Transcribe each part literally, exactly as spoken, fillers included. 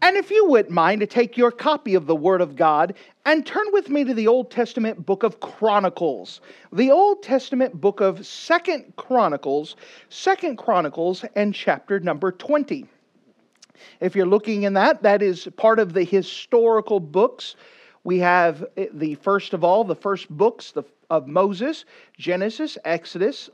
And if you wouldn't mind to take your copy of the Word of God and turn with me to the Old Testament book of Chronicles. The Old Testament book of Second Chronicles, Second Chronicles and chapter number twenty. If you're looking in that, that is part of the historical books. We have the first of all, the first books of Moses, Genesis, Exodus,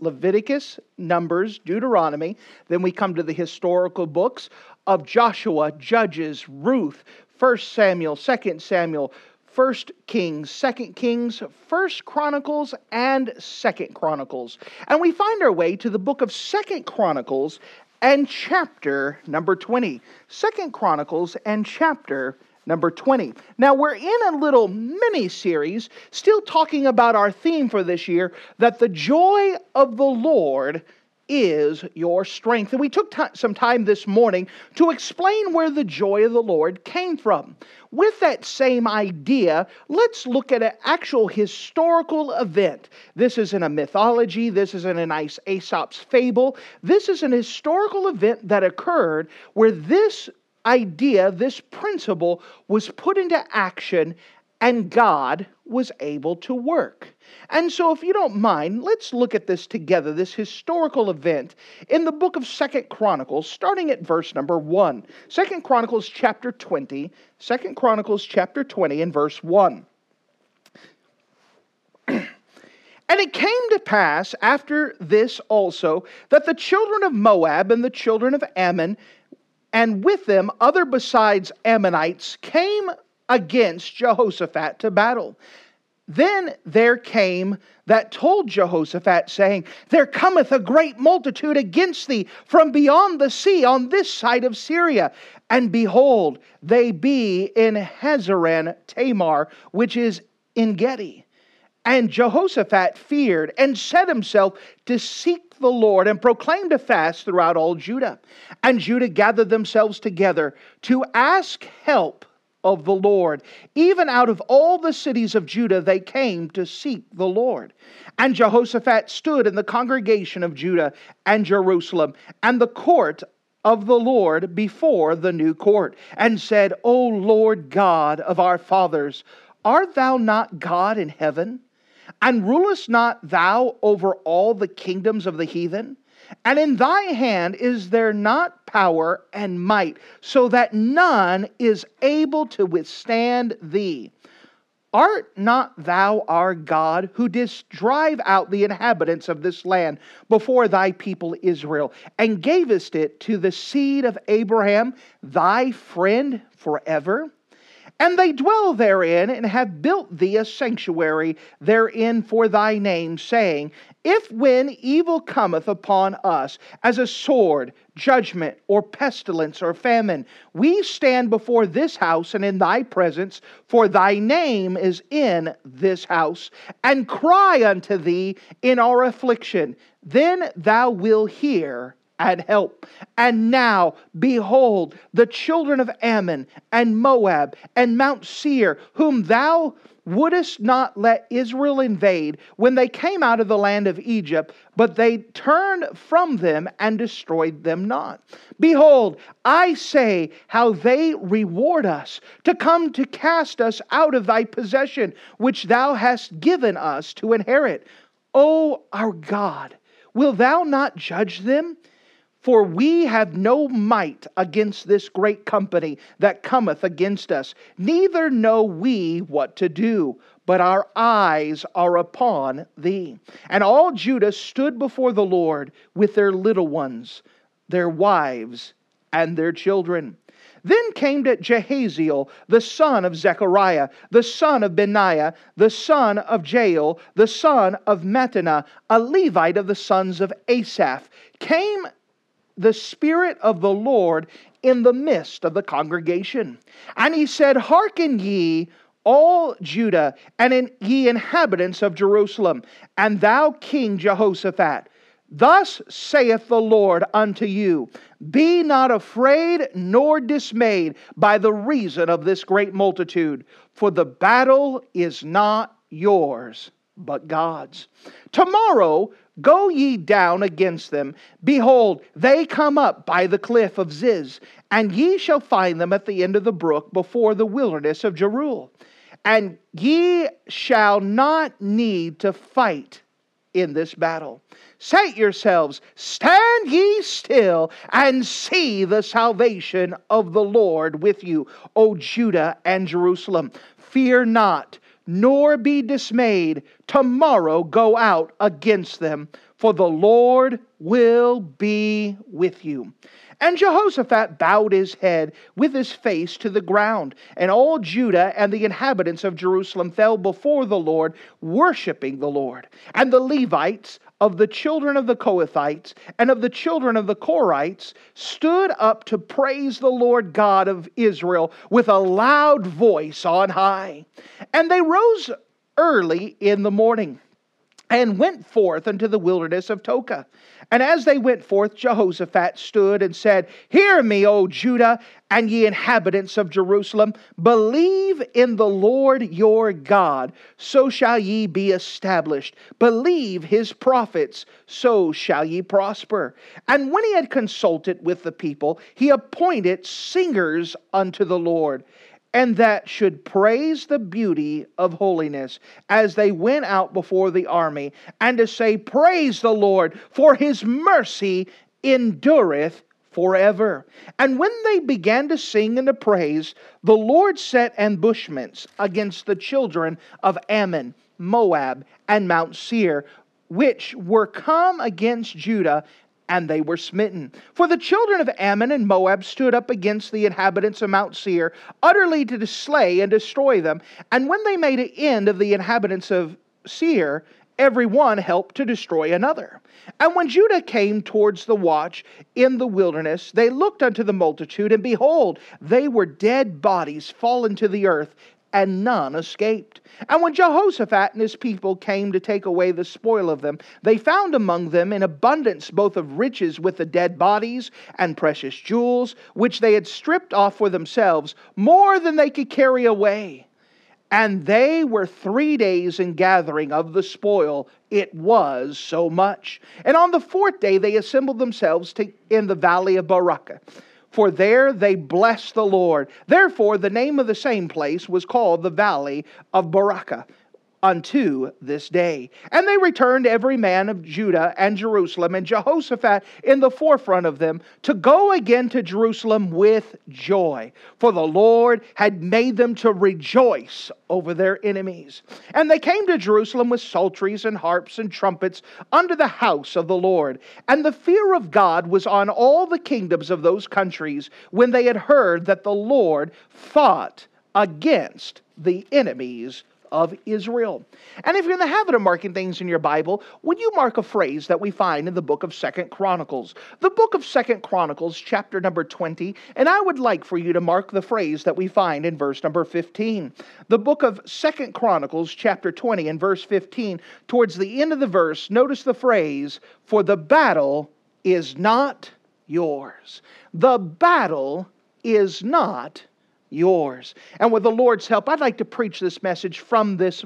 Leviticus, Numbers, Deuteronomy. Then we come to the historical books of Joshua, Judges, Ruth, First Samuel, Second Samuel, First Kings, Second Kings, First Chronicles, and Second Chronicles. And we find our way to the book of Second Chronicles and chapter number twenty. Second Chronicles and chapter number twenty. Now, we're in a little mini-series, still talking about our theme for this year, that the joy of the Lord is your strength. And we took t- some time this morning to explain where the joy of the Lord came from. With that same idea, let's look at an actual historical event. This isn't a mythology. This isn't a nice Aesop's fable. This is an historical event that occurred where this idea, this principle was put into action and God was able to work. And so if you don't mind, let's look at this together, this historical event in the book of Second Chronicles, starting at verse number one. Second Chronicles chapter twenty, Second Chronicles chapter twenty and verse one. And it came to pass after this also that the children of Moab and the children of Ammon, and with them other besides Ammonites, came against Jehoshaphat to battle. Then there came that told Jehoshaphat, saying, There cometh a great multitude against thee from beyond the sea on this side of Syria. And behold, they be in Hazazon Tamar, which is in Gedi. And Jehoshaphat feared and set himself to seek the Lord and proclaimed a fast throughout all Judah. And Judah gathered themselves together to ask help of the Lord. Even out of all the cities of Judah they came to seek the Lord. And Jehoshaphat stood in the congregation of Judah and Jerusalem and the court of the Lord before the new court, and said, O Lord God of our fathers, art thou not God in heaven? And rulest not thou over all the kingdoms of the heathen? And in thy hand is there not power and might, so that none is able to withstand thee. Art not thou our God, who didst drive out the inhabitants of this land before thy people Israel, and gavest it to the seed of Abraham, thy friend, forever? And they dwell therein, and have built thee a sanctuary therein for thy name, saying, If when evil cometh upon us, as a sword, judgment, or pestilence, or famine, we stand before this house and in thy presence, for thy name is in this house, and cry unto thee in our affliction, then thou wilt hear and help. And now, behold, the children of Ammon and Moab and Mount Seir, whom thou wouldest not let Israel invade when they came out of the land of Egypt, but they turned from them and destroyed them not. Behold, I say how they reward us to come to cast us out of thy possession, which thou hast given us to inherit. O our God, wilt thou not judge them? For we have no might against this great company that cometh against us, neither know we what to do, but our eyes are upon thee. And all Judah stood before the Lord with their little ones, their wives, and their children. Then came to Jehaziel, the son of Zechariah, the son of Benaiah, the son of Jael, the son of Mattaniah, a Levite of the sons of Asaph, came the Spirit of the Lord in the midst of the congregation. And he said, Hearken ye, all Judah, and in ye inhabitants of Jerusalem, and thou King Jehoshaphat, thus saith the Lord unto you, Be not afraid nor dismayed by the reason of this great multitude, for the battle is not yours, but God's. Tomorrow go ye down against them. Behold, they come up by the cliff of Ziz, and ye shall find them at the end of the brook before the wilderness of Jeruel. And ye shall not need to fight in this battle. Say yourselves, Stand ye still, and see the salvation of the Lord with you, O Judah and Jerusalem. Fear not, nor be dismayed. Tomorrow go out against them, for the Lord will be with you. And Jehoshaphat bowed his head with his face to the ground, and all Judah and the inhabitants of Jerusalem fell before the Lord, worshiping the Lord. And the Levites of the children of the Kohathites and of the children of the Korites stood up to praise the Lord God of Israel with a loud voice on high. And they rose early in the morning and went forth into the wilderness of Tekoa. And as they went forth, Jehoshaphat stood and said, Hear me, O Judah, and ye inhabitants of Jerusalem. Believe in the Lord your God, so shall ye be established. Believe his prophets, so shall ye prosper. And when he had consulted with the people, he appointed singers unto the Lord, and that should praise the beauty of holiness, as they went out before the army, and to say, Praise the Lord, for his mercy endureth forever. And when they began to sing and to praise, the Lord set ambushments against the children of Ammon, Moab, and Mount Seir, which were come against Judah, and they were smitten. For the children of Ammon and Moab stood up against the inhabitants of Mount Seir, utterly to slay and destroy them. And when they made an end of the inhabitants of Seir, every one helped to destroy another. And when Judah came towards the watch in the wilderness, they looked unto the multitude, and behold, they were dead bodies fallen to the earth, and none escaped. And when Jehoshaphat and his people came to take away the spoil of them, they found among them in abundance both of riches with the dead bodies and precious jewels, which they had stripped off for themselves, more than they could carry away. And they were three days in gathering of the spoil. It was so much. And on the fourth day they assembled themselves to, in the valley of Berachah. For there they blessed the Lord. Therefore the name of the same place was called the Valley of Berachah unto this day. And they returned every man of Judah and Jerusalem, and Jehoshaphat in the forefront of them, to go again to Jerusalem with joy. For the Lord had made them to rejoice over their enemies. And they came to Jerusalem with psalteries and harps and trumpets unto the house of the Lord. And the fear of God was on all the kingdoms of those countries, when they had heard that the Lord fought against the enemies of Israel. And if you're in the habit of marking things in your Bible, would you mark a phrase that we find in the book of Second Chronicles? The book of Second Chronicles, chapter number twenty, and I would like for you to mark the phrase that we find in verse number fifteen. The book of Second Chronicles, chapter twenty, and verse fifteen, towards the end of the verse, notice the phrase, For the battle is not yours. The battle is not yours. Yours. And with the Lord's help, I'd like to preach this message from this,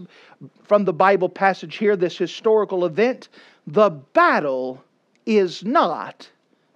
from the Bible passage here, this historical event. The battle is not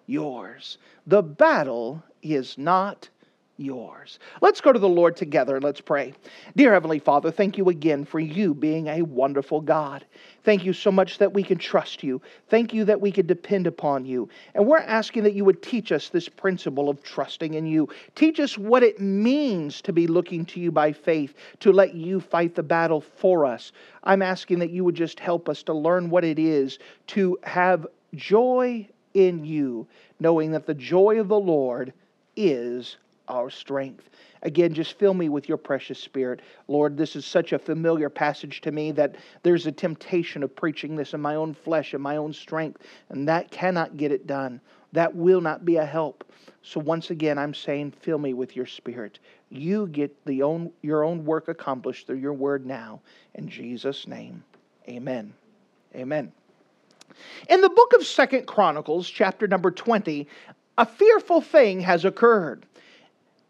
yours. The battle is not yours. Let's go to the Lord together and let's pray. Dear Heavenly Father, thank you again for you being a wonderful God. Thank you so much that we can trust you. Thank you that we can depend upon you. And we're asking that you would teach us this principle of trusting in you. Teach us what it means to be looking to you by faith, to let you fight the battle for us. I'm asking that you would just help us to learn what it is to have joy in you, knowing that the joy of the Lord is our strength. Again, just fill me with your precious spirit. Lord, this is such a familiar passage to me that there's a temptation of preaching this in my own flesh and my own strength, and that cannot get it done. that will not be a help. So once again, I'm saying, fill me with your Spirit. You get the own, your own work accomplished through your word now. In Jesus' name, amen. Amen. In the book of Second Chronicles, chapter number twenty, a fearful thing has occurred.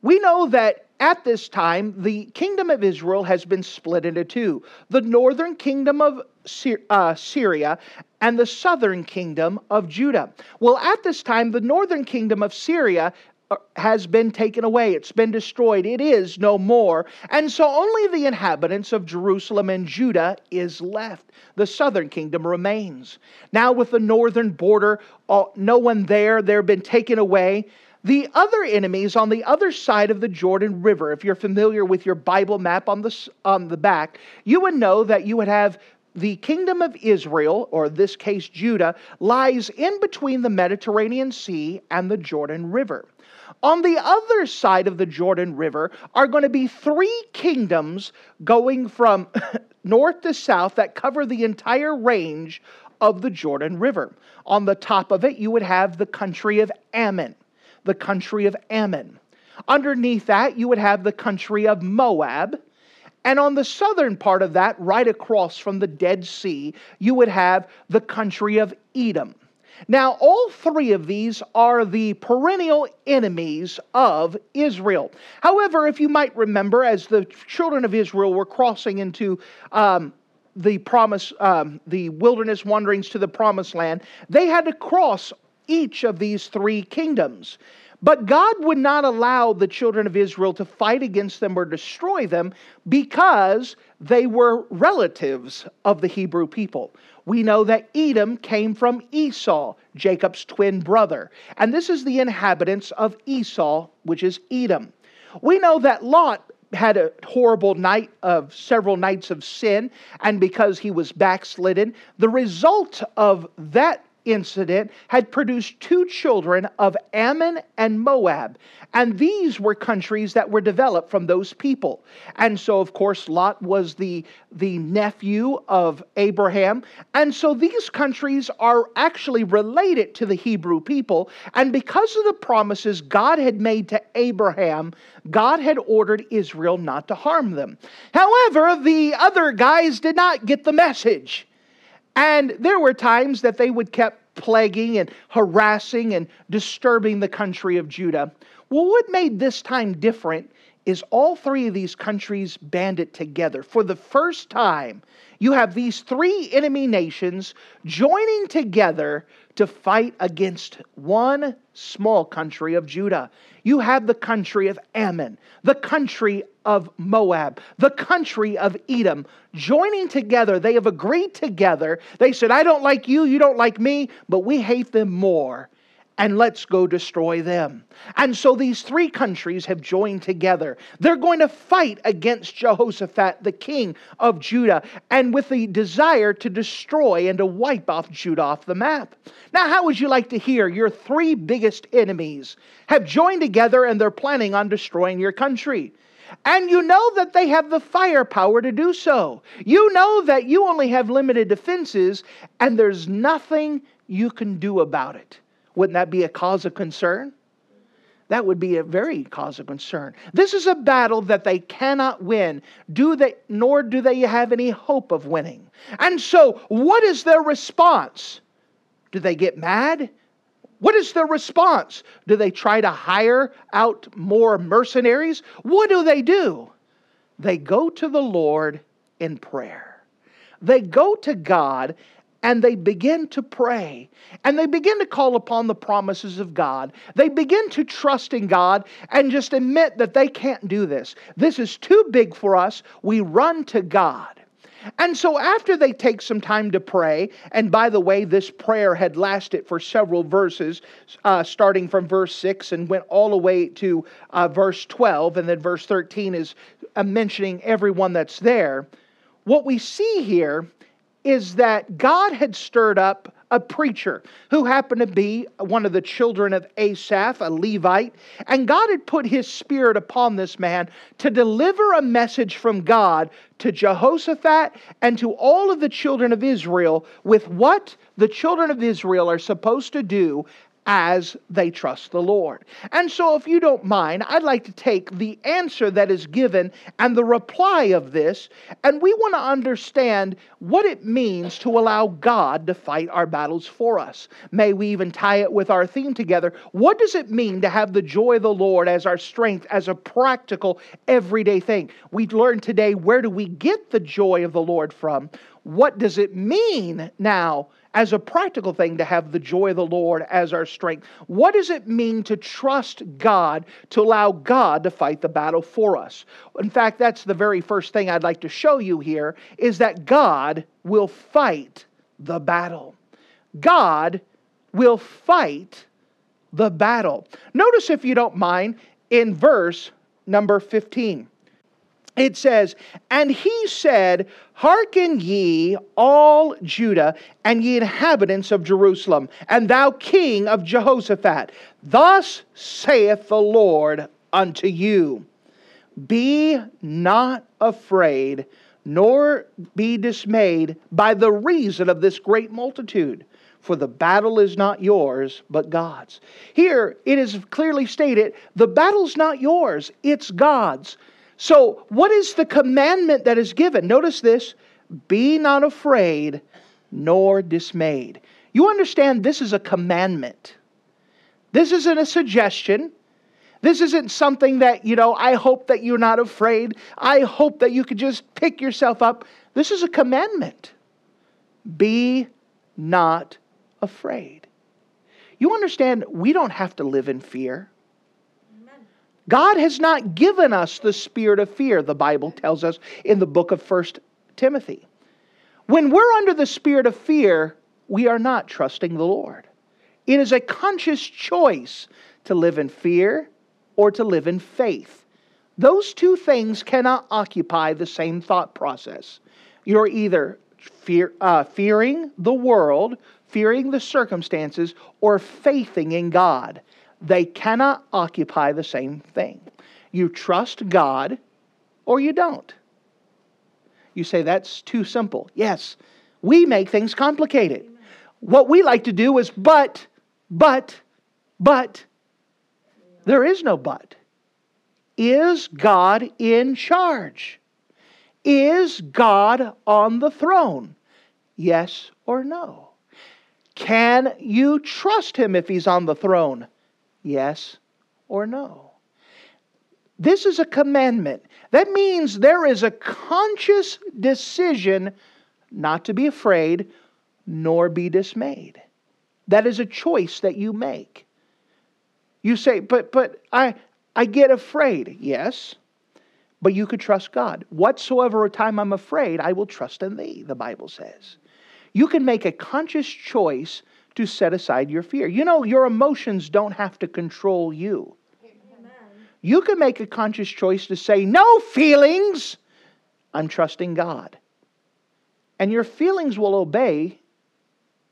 We know that at this time, the kingdom of Israel has been split into two. The northern kingdom of Syria and the southern kingdom of Judah. Well, at this time, the northern kingdom of Syria has been taken away. It's been destroyed. It is no more. And so only the inhabitants of Jerusalem and Judah is left. The southern kingdom remains. Now with the northern border, no one there. They've been taken away. The other enemies on the other side of the Jordan River, if you're familiar with your Bible map on the, on the back, you would know that you would have the kingdom of Israel, or in this case Judah, lies in between the Mediterranean Sea and the Jordan River. On the other side of the Jordan River are going to be three kingdoms going from north to south that cover the entire range of the Jordan River. On the top of it, you would have the country of Ammon. The country of Ammon. Underneath that, you would have the country of Moab. And on the southern part of that, right across from the Dead Sea, you would have the country of Edom. Now, all three of these are the perennial enemies of Israel. However, if you might remember, as the children of Israel were crossing into um, the promise, um, the wilderness wanderings to the promised land, they had to cross each of these three kingdoms. But God would not allow the children of Israel to fight against them or destroy them because they were relatives of the Hebrew people. We know that Edom came from Esau, Jacob's twin brother. And this is the inhabitants of Esau, which is Edom. We know that Lot had a horrible night of several nights of sin, and because he was backslidden, the result of that incident had produced two children of Ammon and Moab. And these were countries that were developed from those people. And so, of course, Lot was the, the nephew of Abraham. And so these countries are actually related to the Hebrew people. And because of the promises God had made to Abraham, God had ordered Israel not to harm them. However, the other guys did not get the message. And there were times that they would kept plaguing and harassing and disturbing the country of Judah. Well, what made this time different is all three of these countries banded together. For the first time, you have these three enemy nations joining together to fight against one small country of Judah. You have the country of Ammon, the country of Moab, the country of Edom joining together. They have agreed together. They said, I don't like you, you don't like me, but we hate them more. And let's go destroy them. And so these three countries have joined together. They're going to fight against Jehoshaphat, the king of Judah, and with the desire to destroy and to wipe off Judah off the map. Now, how would you like to hear your three biggest enemies have joined together and they're planning on destroying your country? And you know that they have the firepower to do so. You know that you only have limited defenses and there's nothing you can do about it. Wouldn't that be a cause of concern? That would be a very cause of concern. This is a battle that they cannot win, do they? Nor do they have any hope of winning. And so, what is their response? Do they get mad? What is their response? Do they try to hire out more mercenaries? What do they do? They go to the Lord in prayer. They go to God and they begin to pray. And they begin to call upon the promises of God. They begin to trust in God and just admit that they can't do this. This is too big for us. We run to God. And so after they take some time to pray, and by the way, this prayer had lasted for several verses, uh, starting from verse six and went all the way to uh, verse twelve, and then verse thirteen is uh, mentioning everyone that's there. What we see here is that God had stirred up a preacher who happened to be one of the children of Asaph, a Levite, and God had put his spirit upon this man to deliver a message from God to Jehoshaphat and to all of the children of Israel with what the children of Israel are supposed to do as they trust the Lord. And so if you don't mind, I'd like to take the answer that is given and the reply of this, and we want to understand what it means to allow God to fight our battles for us. May we even tie it with our theme together. What does it mean to have the joy of the Lord as our strength, as a practical, everyday thing? We learned today, where do we get the joy of the Lord from? What does it mean now as a practical thing to have the joy of the Lord as our strength? What does it mean to trust God, to allow God to fight the battle for us? In fact, that's the very first thing I'd like to show you here, is that God will fight the battle. God will fight the battle. Notice, if you don't mind, in verse number fifteen. It says, "And he said, Hearken ye, all Judah, and ye inhabitants of Jerusalem, and thou king of Jehoshaphat, thus saith the Lord unto you, Be not afraid, nor be dismayed by the reason of this great multitude, for the battle is not yours, but God's." Here it is clearly stated, the battle's not yours, it's God's. So what is the commandment that is given? Notice this, be not afraid nor dismayed. You understand this is a commandment. This isn't a suggestion. This isn't something that, you know, I hope that you're not afraid. I hope that you could just pick yourself up. This is a commandment. Be not afraid. You understand we don't have to live in fear. God has not given us the spirit of fear, the Bible tells us in the book of First Timothy. When we're under the spirit of fear, we are not trusting the Lord. It is a conscious choice to live in fear or to live in faith. Those two things cannot occupy the same thought process. You're either fear, uh, fearing the world, fearing the circumstances, or faithing in God. They cannot occupy the same thing. You trust God or you don't. You say, that's too simple. Yes, we make things complicated. Amen. What we like to do is but, but, but. There is no but. Is God in charge? Is God on the throne? Yes or no? Can you trust Him if He's on the throne? Yes or no? This is a commandment. That means there is a conscious decision not to be afraid nor be dismayed. That is a choice that you make. You say, but but I, I get afraid. Yes, but you could trust God. Whatsoever time I'm afraid, I will trust in Thee, the Bible says. You can make a conscious choice to set aside your fear. You know, your emotions don't have to control you. Amen. You can make a conscious choice to say, no feelings, I'm trusting God. And your feelings will obey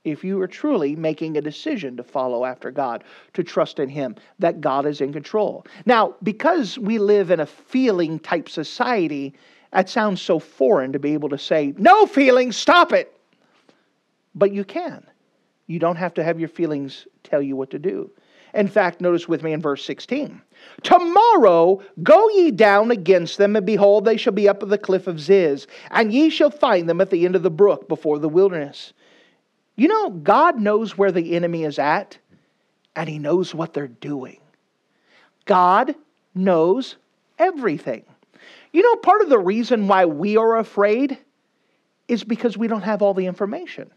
if you are truly making a decision to follow after God, to trust in Him, that God is in control. Now, because we live in a feeling type society, that sounds so foreign to be able to say, no feelings, stop it. But you can. You don't have to have your feelings tell you what to do. In fact, notice with me in verse sixteen. Tomorrow go ye down against them, and behold, they shall be up at the cliff of Ziz, and ye shall find them at the end of the brook before the wilderness. You know, God knows where the enemy is at, and He knows what they're doing. God knows everything. You know, part of the reason why we are afraid is because we don't have all the information.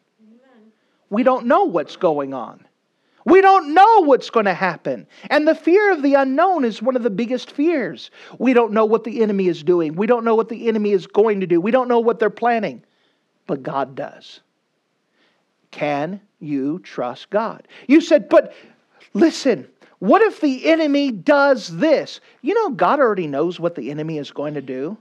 We don't know what's going on. We don't know what's going to happen. And the fear of the unknown is one of the biggest fears. We don't know what the enemy is doing. We don't know what the enemy is going to do. We don't know what they're planning. But God does. Can you trust God? You said, but listen, what if the enemy does this? You know, God already knows what the enemy is going to do.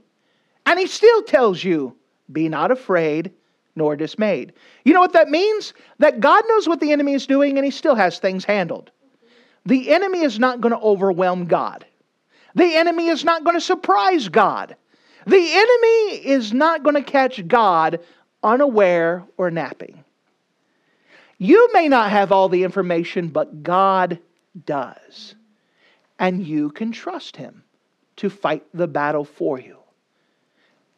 And He still tells you, be not afraid nor dismayed. You know what that means? That God knows what the enemy is doing, and He still has things handled. The enemy is not going to overwhelm God. The enemy is not going to surprise God. The enemy is not going to catch God unaware or napping. You may not have all the information, but God does. And you can trust Him to fight the battle for you.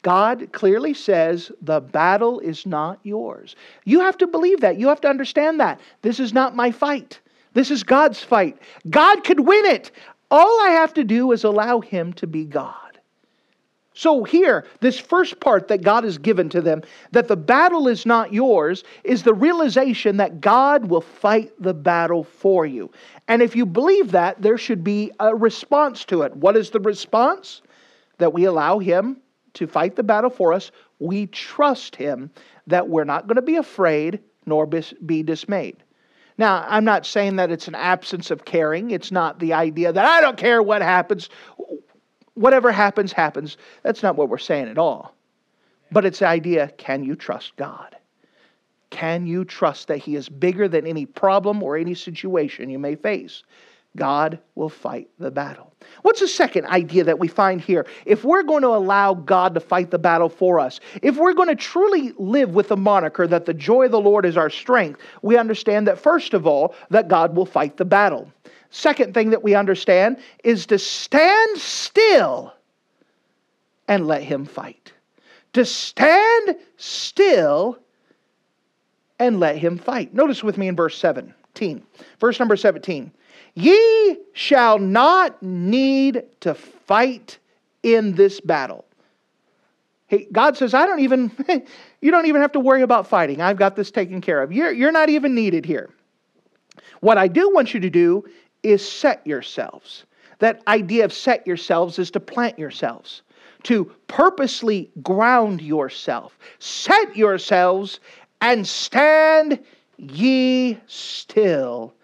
God clearly says the battle is not yours. You have to believe that. You have to understand that. This is not my fight. This is God's fight. God could win it. All I have to do is allow Him to be God. So here, this first part that God has given to them, that the battle is not yours, is the realization that God will fight the battle for you. And if you believe that, there should be a response to it. What is the response? That we allow Him to fight the battle for us. We trust Him that we're not going to be afraid nor be dismayed. Now, I'm not saying that it's an absence of caring. It's not the idea that I don't care what happens. Whatever happens, happens. That's not what we're saying at all. But it's the idea, can you trust God? Can you trust that He is bigger than any problem or any situation you may face? God will fight the battle. What's the second idea that we find here? If we're going to allow God to fight the battle for us, if we're going to truly live with the moniker that the joy of the Lord is our strength, we understand that, first of all, that God will fight the battle. Second thing that we understand is to stand still and let Him fight. To stand still and let Him fight. Notice with me in verse seventeen. Verse number seventeen. Ye shall not need to fight in this battle. Hey, God says, I don't even, you don't even have to worry about fighting. I've got this taken care of. You're, you're not even needed here. What I do want you to do is set yourselves. That idea of set yourselves is to plant yourselves, to purposely ground yourself. Set yourselves and stand ye still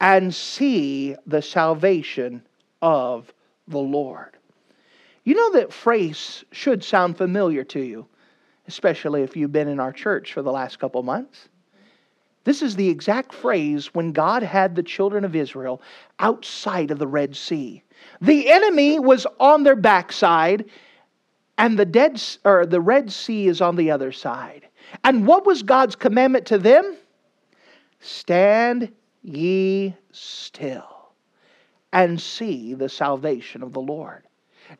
and see the salvation of the Lord. You know that phrase should sound familiar to you, especially if you've been in our church for the last couple months. This is the exact phrase when God had the children of Israel outside of the Red Sea. The enemy was on their backside, and the dead or the Red Sea is on the other side. And what was God's commandment to them? Stand ye still and see the salvation of the Lord.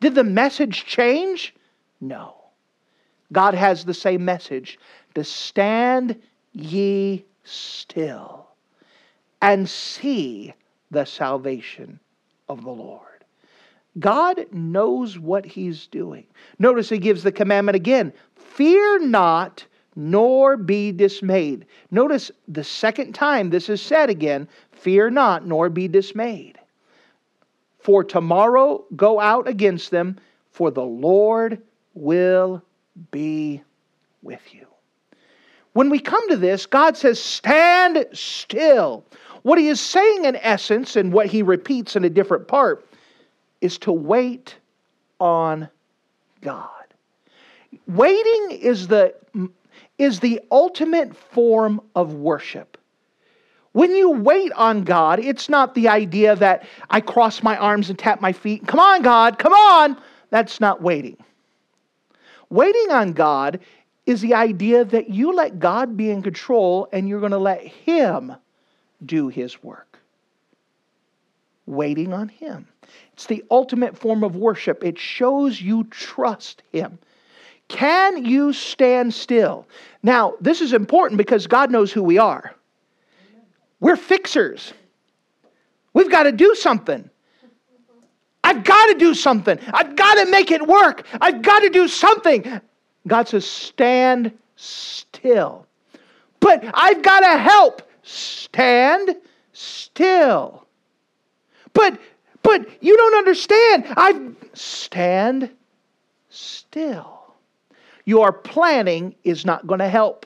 Did the message change? No. God has the same message, to stand ye still. Still and see the salvation of the Lord. God knows what He's doing. Notice He gives the commandment again. Fear not, nor be dismayed. Notice the second time this is said again. Fear not, nor be dismayed. For tomorrow go out against them, for the Lord will be with you. When we come to this, God says, stand still. What He is saying in essence, and what He repeats in a different part, is to wait on God. Waiting is the, is the ultimate form of worship. When you wait on God, it's not the idea that I cross my arms and tap my feet. Come on, God, come on. That's not waiting. Waiting on God is the idea that you let God be in control and you're going to let Him do His work. Waiting on Him. It's the ultimate form of worship. It shows you trust Him. Can you stand still? Now, this is important because God knows who we are. We're fixers. We've got to do something. I've got to do something. I've got to make it work. I've got to do something. God says, stand still. But I've got to help. Stand still. But, but you don't understand. I've stand still. Your planning is not going to help.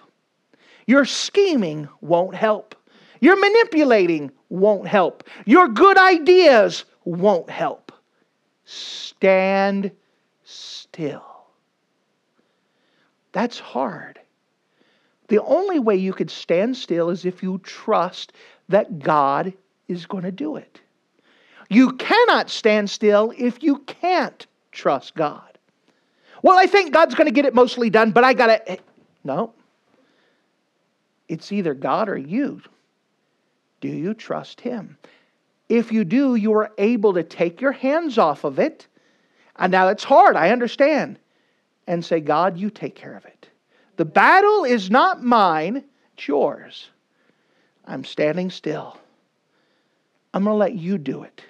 Your scheming won't help. Your manipulating won't help. Your good ideas won't help. Stand still. That's hard. The only way you could stand still is if you trust that God is going to do it. You cannot stand still if you can't trust God. Well, I think God's going to get it mostly done, but I got to... No. It's either God or you. Do you trust Him? If you do, you are able to take your hands off of it. And now it's hard, I understand. And say, God, you take care of it. The battle is not mine, it's yours. I'm standing still. I'm going to let you do it.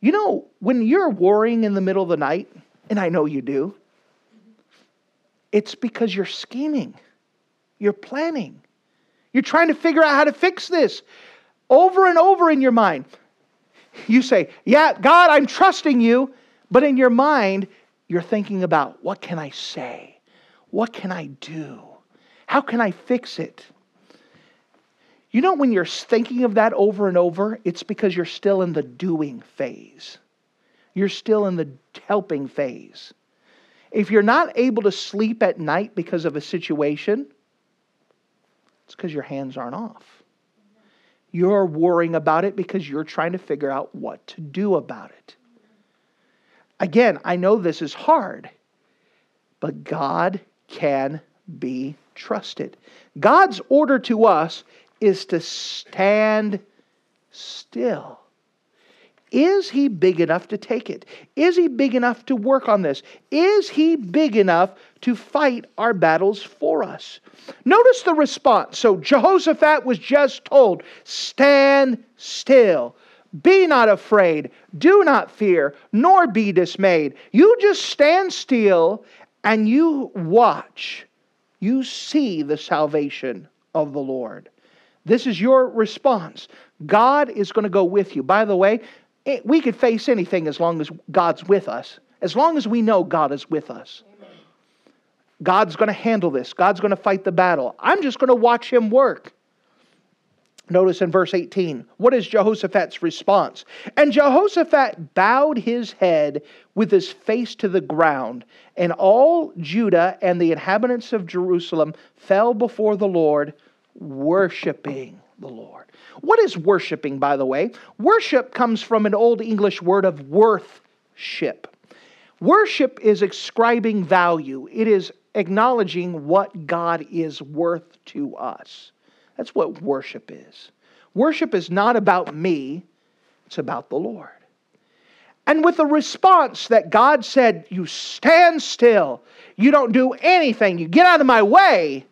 You know, when you're worrying in the middle of the night, and I know you do, it's because you're scheming. You're planning. You're trying to figure out how to fix this. Over and over in your mind. You say, yeah, God, I'm trusting you. But in your mind, you're thinking about, what can I say? What can I do? How can I fix it? You know, when you're thinking of that over and over, it's because you're still in the doing phase. You're still in the helping phase. If you're not able to sleep at night because of a situation, it's because your hands aren't off. You're worrying about it because you're trying to figure out what to do about it. Again, I know this is hard, but God can be trusted. God's order to us is to stand still. Is He big enough to take it? Is He big enough to work on this? Is He big enough to fight our battles for us? Notice the response. So Jehoshaphat was just told, stand still. Be not afraid. Do not fear, nor be dismayed. You just stand still and you watch. You see the salvation of the Lord. This is your response. God is going to go with you. By the way, it, we could face anything as long as God's with us. As long as we know God is with us. Amen. God's going to handle this. God's going to fight the battle. I'm just going to watch Him work. Notice in verse eighteen, what is Jehoshaphat's response? And Jehoshaphat bowed his head with his face to the ground, and all Judah and the inhabitants of Jerusalem fell before the Lord, worshiping the Lord. What is worshiping, by the way? Worship comes from an old English word of worth-ship. Worship is ascribing value. It is acknowledging what God is worth to us. That's what worship is. Worship is not about me. It's about the Lord. And with the response that God said, you stand still. You don't do anything. You get out of my way.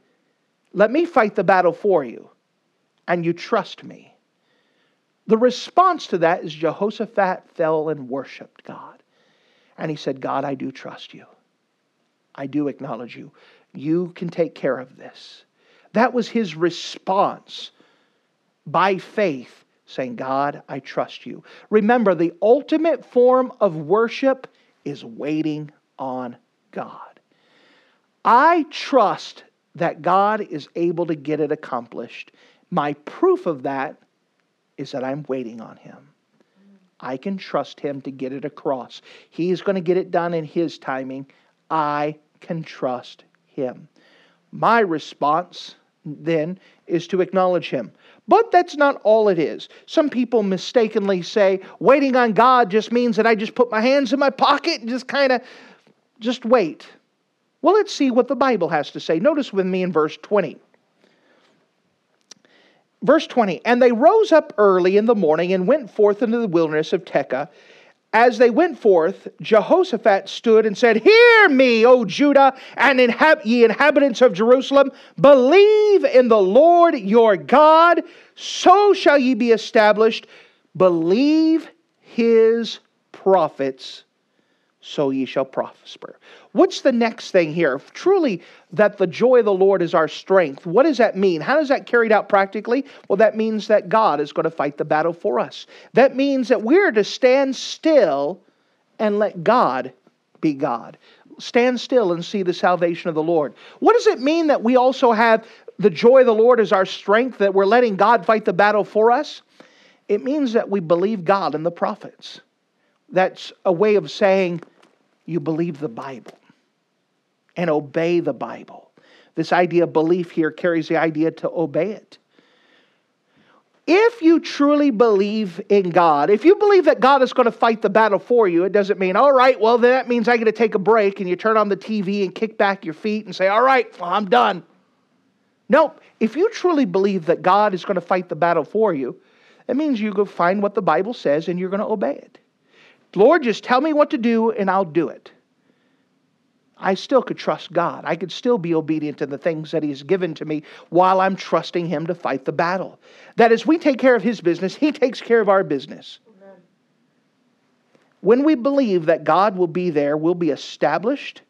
Let me fight the battle for you. And you trust me. The response to that is Jehoshaphat fell and worshiped God. And he said, God, I do trust you. I do acknowledge you. You can take care of this. That was his response by faith, saying, God, I trust you. Remember, the ultimate form of worship is waiting on God. I trust that God is able to get it accomplished. My proof of that is that I'm waiting on Him. I can trust Him to get it across. He's going to get it done in His timing. I can trust Him. My response then is to acknowledge Him. But that's not all it is. Some people mistakenly say, waiting on God just means that I just put my hands in my pocket and just kind of just wait. Well, let's see what the Bible has to say. Notice with me in verse twenty. Verse twenty, and they rose up early in the morning and went forth into the wilderness of Tekoa. As they went forth, Jehoshaphat stood and said, hear me, O Judah, and inhab- ye inhabitants of Jerusalem. Believe in the Lord your God, so shall ye be established. Believe His prophets, so ye shall prosper. What's the next thing here? Truly, that the joy of the Lord is our strength. What does that mean? How does that carried out practically? Well, that means that God is going to fight the battle for us. That means that we're to stand still and let God be God. Stand still and see the salvation of the Lord. What does it mean that we also have the joy of the Lord is our strength, that we're letting God fight the battle for us? It means that we believe God and the prophets. That's a way of saying you believe the Bible. And obey the Bible. This idea of belief here carries the idea to obey it. If you truly believe in God, if you believe that God is going to fight the battle for you, it doesn't mean, all right, well, that means I get to take a break and you turn on the T V and kick back your feet and say, all right, well, I'm done. No, if you truly believe that God is going to fight the battle for you, that means you go find what the Bible says and you're going to obey it. Lord, just tell me what to do and I'll do it. I still could trust God. I could still be obedient to the things that He's given to me while I'm trusting Him to fight the battle. That as we take care of His business, He takes care of our business. Amen. When we believe that God will be there, we'll be established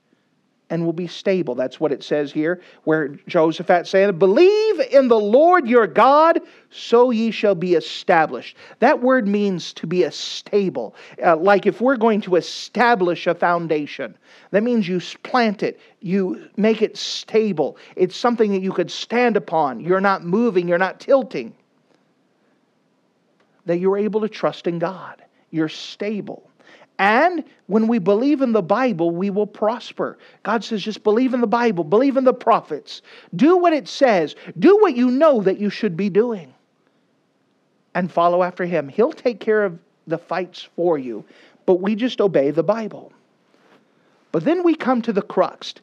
and we'll be stable. That's what it says here where Jehoshaphat said, "Believe in the Lord your God, so ye shall be established." That word means to be a stable. Uh, like if we're going to establish a foundation, that means you plant it, you make it stable. It's something that you could stand upon. You're not moving, you're not tilting. That you're able to trust in God. You're stable. And when we believe in the Bible, we will prosper. God says, just believe in the Bible. Believe in the prophets. Do what it says. Do what you know that you should be doing. And follow after Him. He'll take care of the fights for you. But we just obey the Bible. But then we come to the crux.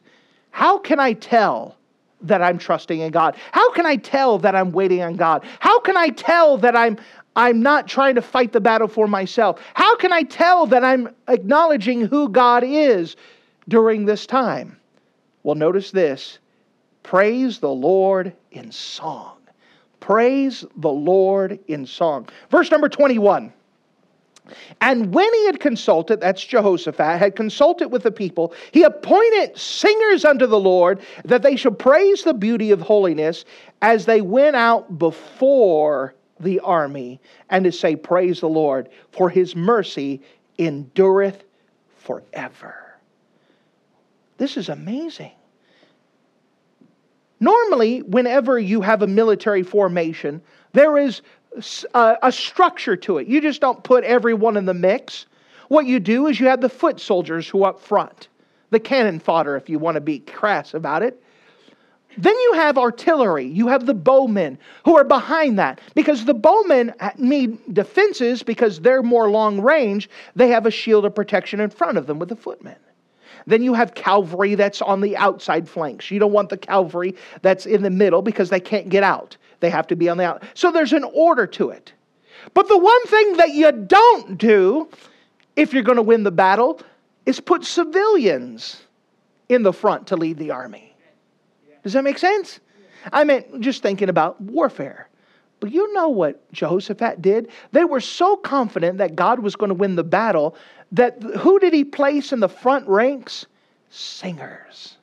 How can I tell that I'm trusting in God? How can I tell that I'm waiting on God? How can I tell that I'm... I'm not trying to fight the battle for myself? How can I tell that I'm acknowledging who God is during this time? Well, notice this. Praise the Lord in song. Praise the Lord in song. Verse number twenty-one. And when he had consulted, that's Jehoshaphat, had consulted with the people, he appointed singers unto the Lord, that they should praise the beauty of holiness, as they went out before the army, and to say, praise the Lord, for His mercy endureth forever. This is amazing. Normally, whenever you have a military formation, there is a, a structure to it. You just don't put everyone in the mix. What you do is you have the foot soldiers who are up front, the cannon fodder, if you want to be crass about it. Then you have artillery. You have the bowmen who are behind that. Because the bowmen need defenses because they're more long range. They have a shield of protection in front of them with the footmen. Then you have cavalry that's on the outside flanks. You don't want the cavalry that's in the middle because they can't get out. They have to be on the out. So there's an order to it. But the one thing that you don't do if you're going to win the battle is put civilians in the front to lead the army. Does that make sense? I mean, just thinking about warfare. But you know what Jehoshaphat did? They were so confident that God was going to win the battle that who did he place in the front ranks? Singers.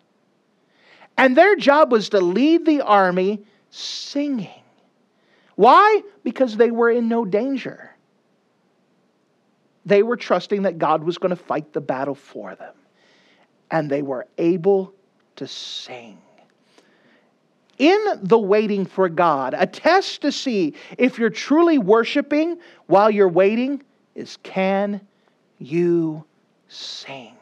And their job was to lead the army singing. Why? Because they were in no danger. They were trusting that God was going to fight the battle for them. And they were able to sing. In the waiting for God, a test to see if you're truly worshiping while you're waiting is, can you sing?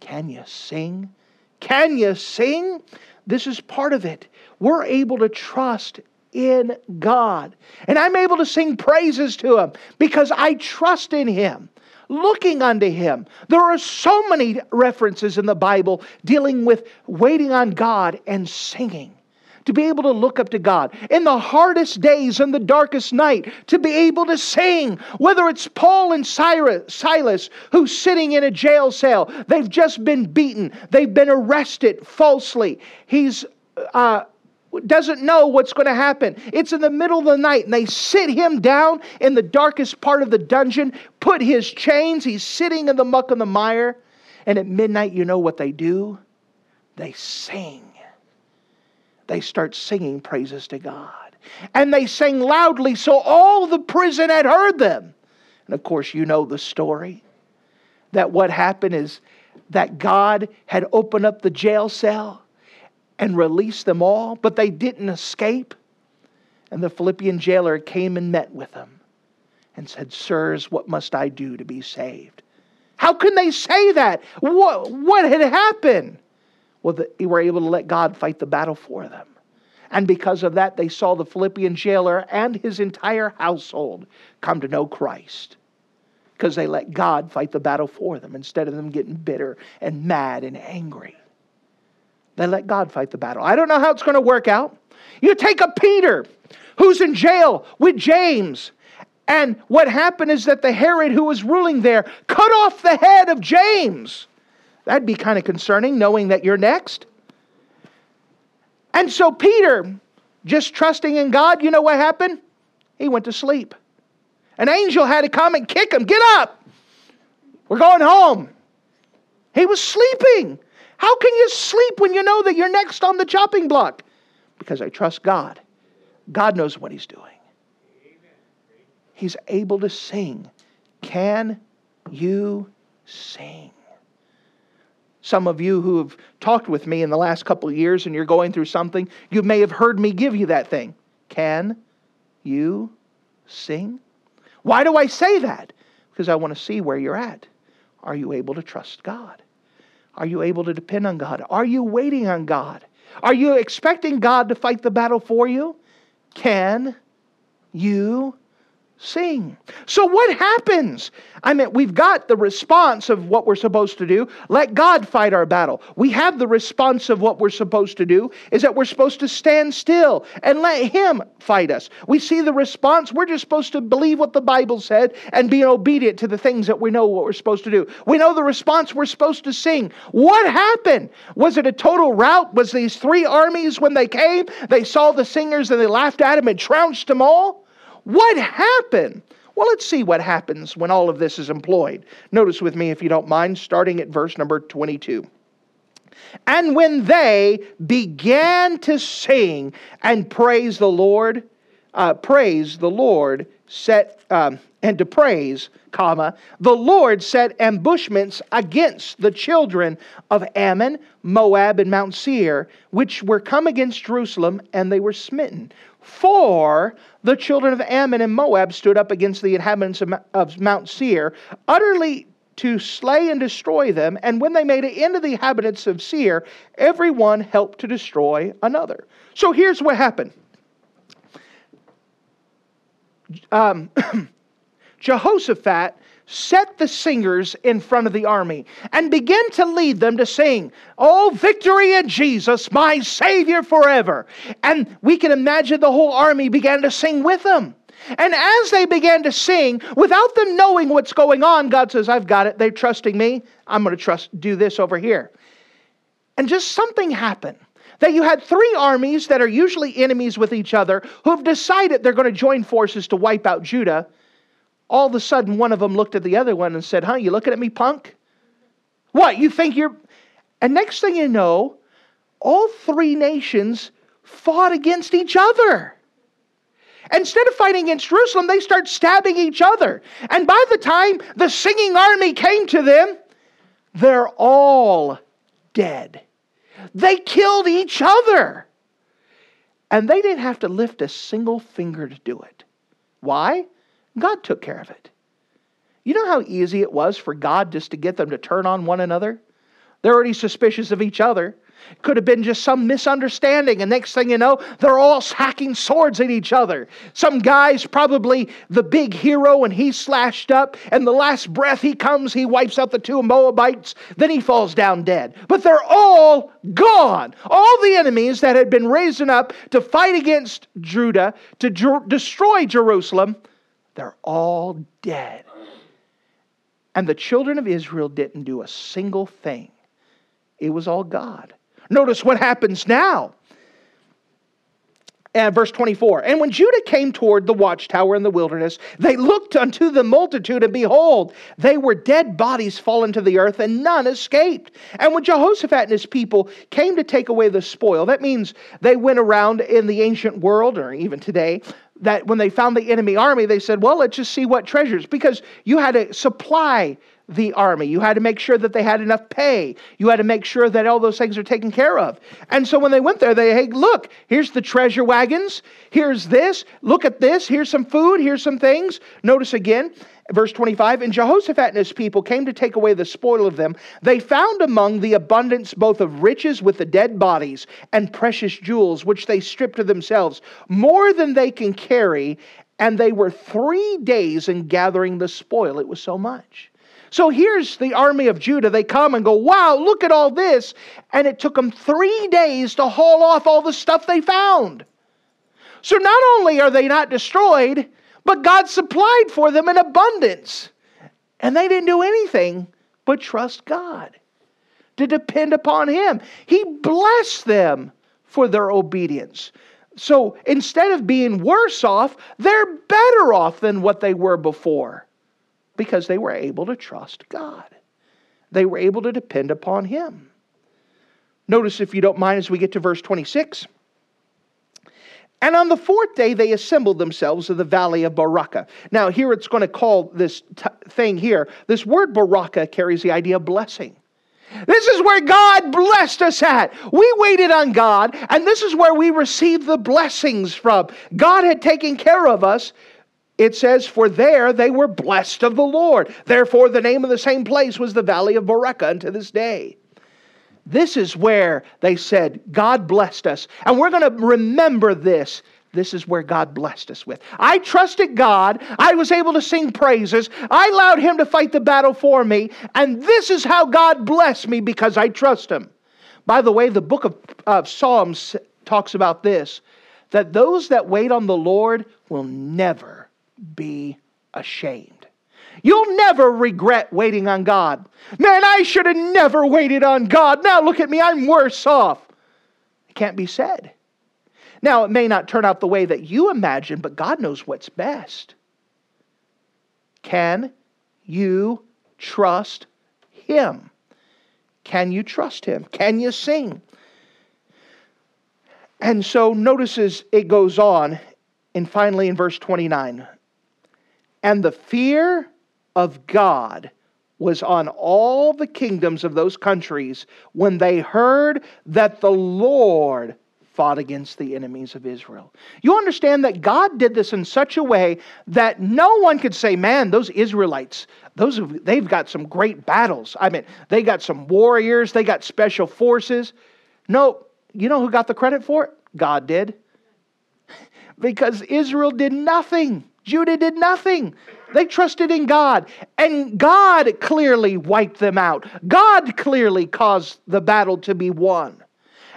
Can you sing? Can you sing? This is part of it. We're able to trust in God. And I'm able to sing praises to Him because I trust in Him. Looking unto Him. There are so many references in the Bible dealing with waiting on God and singing. To be able to look up to God. In the hardest days and the darkest night. To be able to sing. Whether it's Paul and Silas who's sitting in a jail cell. They've just been beaten. They've been arrested falsely. He's... Uh, doesn't know what's going to happen. It's in the middle of the night and they sit him down in the darkest part of the dungeon, put his chains, he's sitting in the muck and the mire, and at midnight you know what they do? They sing. They start singing praises to God. And they sang loudly so all the prison had heard them. And of course you know the story, that what happened is that God had opened up the jail cell and released them all, but they didn't escape. And the Philippian jailer came and met with them and said, "Sirs, what must I do to be saved?" How can they say that? What, what had happened? Well, they were able to let God fight the battle for them. And because of that, they saw the Philippian jailer and his entire household come to know Christ. Because they let God fight the battle for them instead of them getting bitter and mad and angry. They let God fight the battle. I don't know how it's going to work out. You take a Peter who's in jail with James. And what happened is that the Herod who was ruling there cut off the head of James. That'd be kind of concerning, knowing that you're next. And so Peter, just trusting in God, you know what happened? He went to sleep. An angel had to come and kick him. Get up! We're going home. He was sleeping. How can you sleep when you know that you're next on the chopping block? Because I trust God. God knows what He's doing. He's able to sing. Can you sing? Some of you who have talked with me in the last couple of years and you're going through something, you may have heard me give you that thing. Can you sing? Why do I say that? Because I want to see where you're at. Are you able to trust God? Are you able to depend on God? Are you waiting on God? Are you expecting God to fight the battle for you? Can you sing? So what happens? I mean, we've got the response of what we're supposed to do. Let God fight our battle. We have the response of what we're supposed to do is that we're supposed to stand still and let Him fight us. We see the response. We're just supposed to believe what the Bible said and be obedient to the things that we know what we're supposed to do. We know the response. We're supposed to sing. What happened? Was it a total rout? Was these three armies when they came, they saw the singers and they laughed at them and trounced them all? What happened? Well, let's see what happens when all of this is employed. Notice with me, if you don't mind, starting at verse number twenty-two. And when they began to sing and praise the Lord, uh, praise the Lord, set um, and to praise, comma, the Lord set ambushments against the children of Ammon, Moab, and Mount Seir, which were come against Jerusalem, and they were smitten. For the children of Ammon and Moab stood up against the inhabitants of Mount Seir, utterly to slay and destroy them. And when they made an end of the inhabitants of Seir, everyone helped to destroy another. So here's what happened. Um, Jehoshaphat set the singers in front of the army and began to lead them to sing, "Oh, victory in Jesus, my Savior forever." And we can imagine the whole army began to sing with them. And as they began to sing, without them knowing what's going on, God says, "I've got it. They're trusting me. I'm going to trust, do this over here." And just something happened. That you had three armies that are usually enemies with each other who've decided they're going to join forces to wipe out Judah. All of a sudden, one of them looked at the other one and said, "Huh, you looking at me, punk? What, you think you're..." And next thing you know, all three nations fought against each other. Instead of fighting against Jerusalem, they start stabbing each other. And by the time the singing army came to them, they're all dead. They killed each other. And they didn't have to lift a single finger to do it. Why? God took care of it. You know how easy it was for God just to get them to turn on one another? They're already suspicious of each other. Could have been just some misunderstanding. And next thing you know, they're all hacking swords at each other. Some guy's probably the big hero and he's slashed up. And the last breath he comes, he wipes out the two Moabites. Then he falls down dead. But they're all gone. All the enemies that had been risen up to fight against Judah, to ju- destroy Jerusalem, they're all dead. And the children of Israel didn't do a single thing. It was all God. Notice what happens now. And verse twenty-four. And when Judah came toward the watchtower in the wilderness, they looked unto the multitude, and behold, they were dead bodies fallen to the earth, and none escaped. And when Jehoshaphat and his people came to take away the spoil, that means they went around in the ancient world, or even today, that when they found the enemy army, they said, "Well, let's just see what treasures," because you had to supply the army. You had to make sure that they had enough pay. You had to make sure that all those things are taken care of. And so when they went there, they, "Hey, look, here's the treasure wagons. Here's this. Look at this. Here's some food. Here's some things." Notice again, verse twenty-five, and Jehoshaphat and his people came to take away the spoil of them. They found among the abundance both of riches with the dead bodies and precious jewels, which they stripped to themselves, more than they can carry. And they were three days in gathering the spoil. It was so much. So here's the army of Judah. They come and go, wow, look at all this. And it took them three days to haul off all the stuff they found. So not only are they not destroyed, but God supplied for them in abundance. And they didn't do anything but trust God, to depend upon Him. He blessed them for their obedience. So instead of being worse off, they're better off than what they were before, because they were able to trust God. They were able to depend upon Him. Notice, if you don't mind, as we get to verse twenty-six. And on the fourth day they assembled themselves in the valley of Berachah. Now here it's going to call this t- thing here. This word Berachah carries the idea of blessing. This is where God blessed us at. We waited on God, and this is where we received the blessings from. God had taken care of us. It says, for there they were blessed of the Lord. Therefore the name of the same place was the valley of Berachah unto this day. This is where they said, God blessed us. And we're going to remember this. This is where God blessed us with. I trusted God. I was able to sing praises. I allowed Him to fight the battle for me. And this is how God blessed me, because I trust Him. By the way, the book of uh, Psalms talks about this, that those that wait on the Lord will never be ashamed. You'll never regret waiting on God. Man, I should have never waited on God. Now look at me, I'm worse off. It can't be said. Now, it may not turn out the way that you imagine, but God knows what's best. Can you trust Him? Can you trust Him? Can you sing? And so notice as it goes on, and finally in verse twenty-nine, and the fear of God was on all the kingdoms of those countries when they heard that the Lord fought against the enemies of Israel. You understand that God did this in such a way that no one could say, man, those Israelites, those they've got some great battles. I mean, they got some warriors, they got special forces. No, you know who got the credit for it? God did. Because Israel did nothing. Judah did nothing. They trusted in God. And God clearly wiped them out. God clearly caused the battle to be won.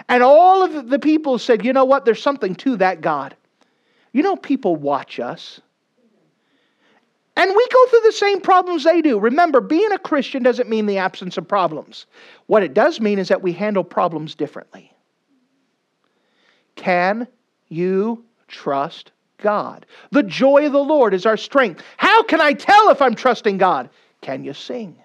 And all of the people said, you know what? There's something to that God. You know, people watch us. And we go through the same problems they do. Remember, being a Christian doesn't mean the absence of problems. What it does mean is that we handle problems differently. Can you trust God? The joy of the Lord is our strength. How can I tell if I'm trusting God? Can you sing?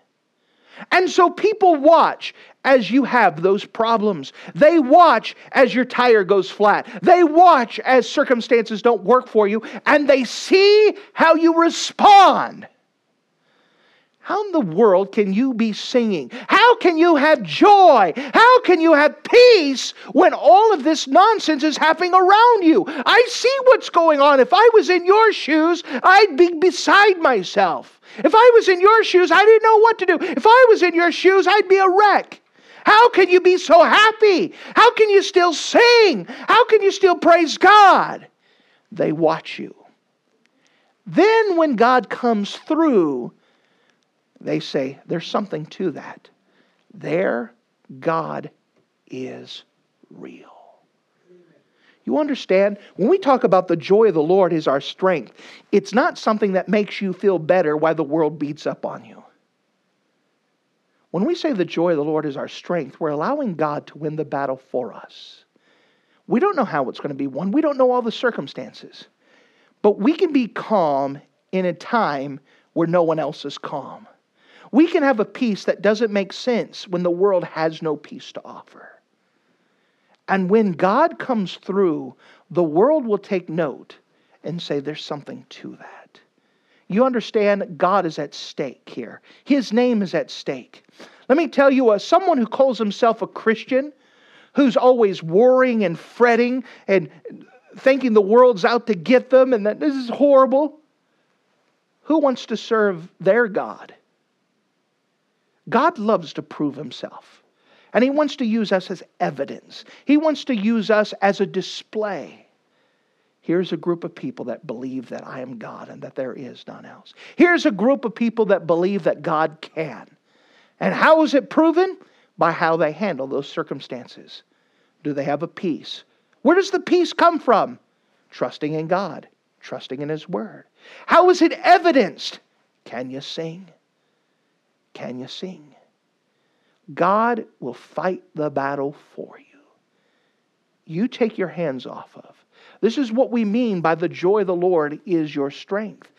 And so people watch as you have those problems. They watch as your tire goes flat. They watch as circumstances don't work for you. And they see how you respond. How in the world can you be singing? How can you have joy? How can you have peace when all of this nonsense is happening around you? I see what's going on. If I was in your shoes, I'd be beside myself. If I was in your shoes, I didn't know what to do. If I was in your shoes, I'd be a wreck. How can you be so happy? How can you still sing? How can you still praise God? They watch you. Then when God comes through, they say, there's something to that. Their God is real. You understand? When we talk about the joy of the Lord is our strength, it's not something that makes you feel better while the world beats up on you. When we say the joy of the Lord is our strength, we're allowing God to win the battle for us. We don't know how it's going to be won. We don't know all the circumstances. But we can be calm in a time where no one else is calm. We can have a peace that doesn't make sense when the world has no peace to offer. And when God comes through, the world will take note and say there's something to that. You understand, God is at stake here. His name is at stake. Let me tell you, uh, someone who calls himself a Christian, who's always worrying and fretting and thinking the world's out to get them and that this is horrible, who wants to serve their God? God loves to prove Himself. And He wants to use us as evidence. He wants to use us as a display. Here's a group of people that believe that I am God and that there is none else. Here's a group of people that believe that God can. And how is it proven? By how they handle those circumstances. Do they have a peace? Where does the peace come from? Trusting in God. Trusting in His Word. How is it evidenced? Can you sing? Can you sing? God will fight the battle for you. You take your hands off of. This is what we mean by the joy of the Lord is your strength.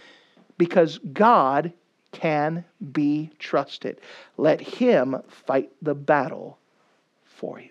Because God can be trusted. Let Him fight the battle for you.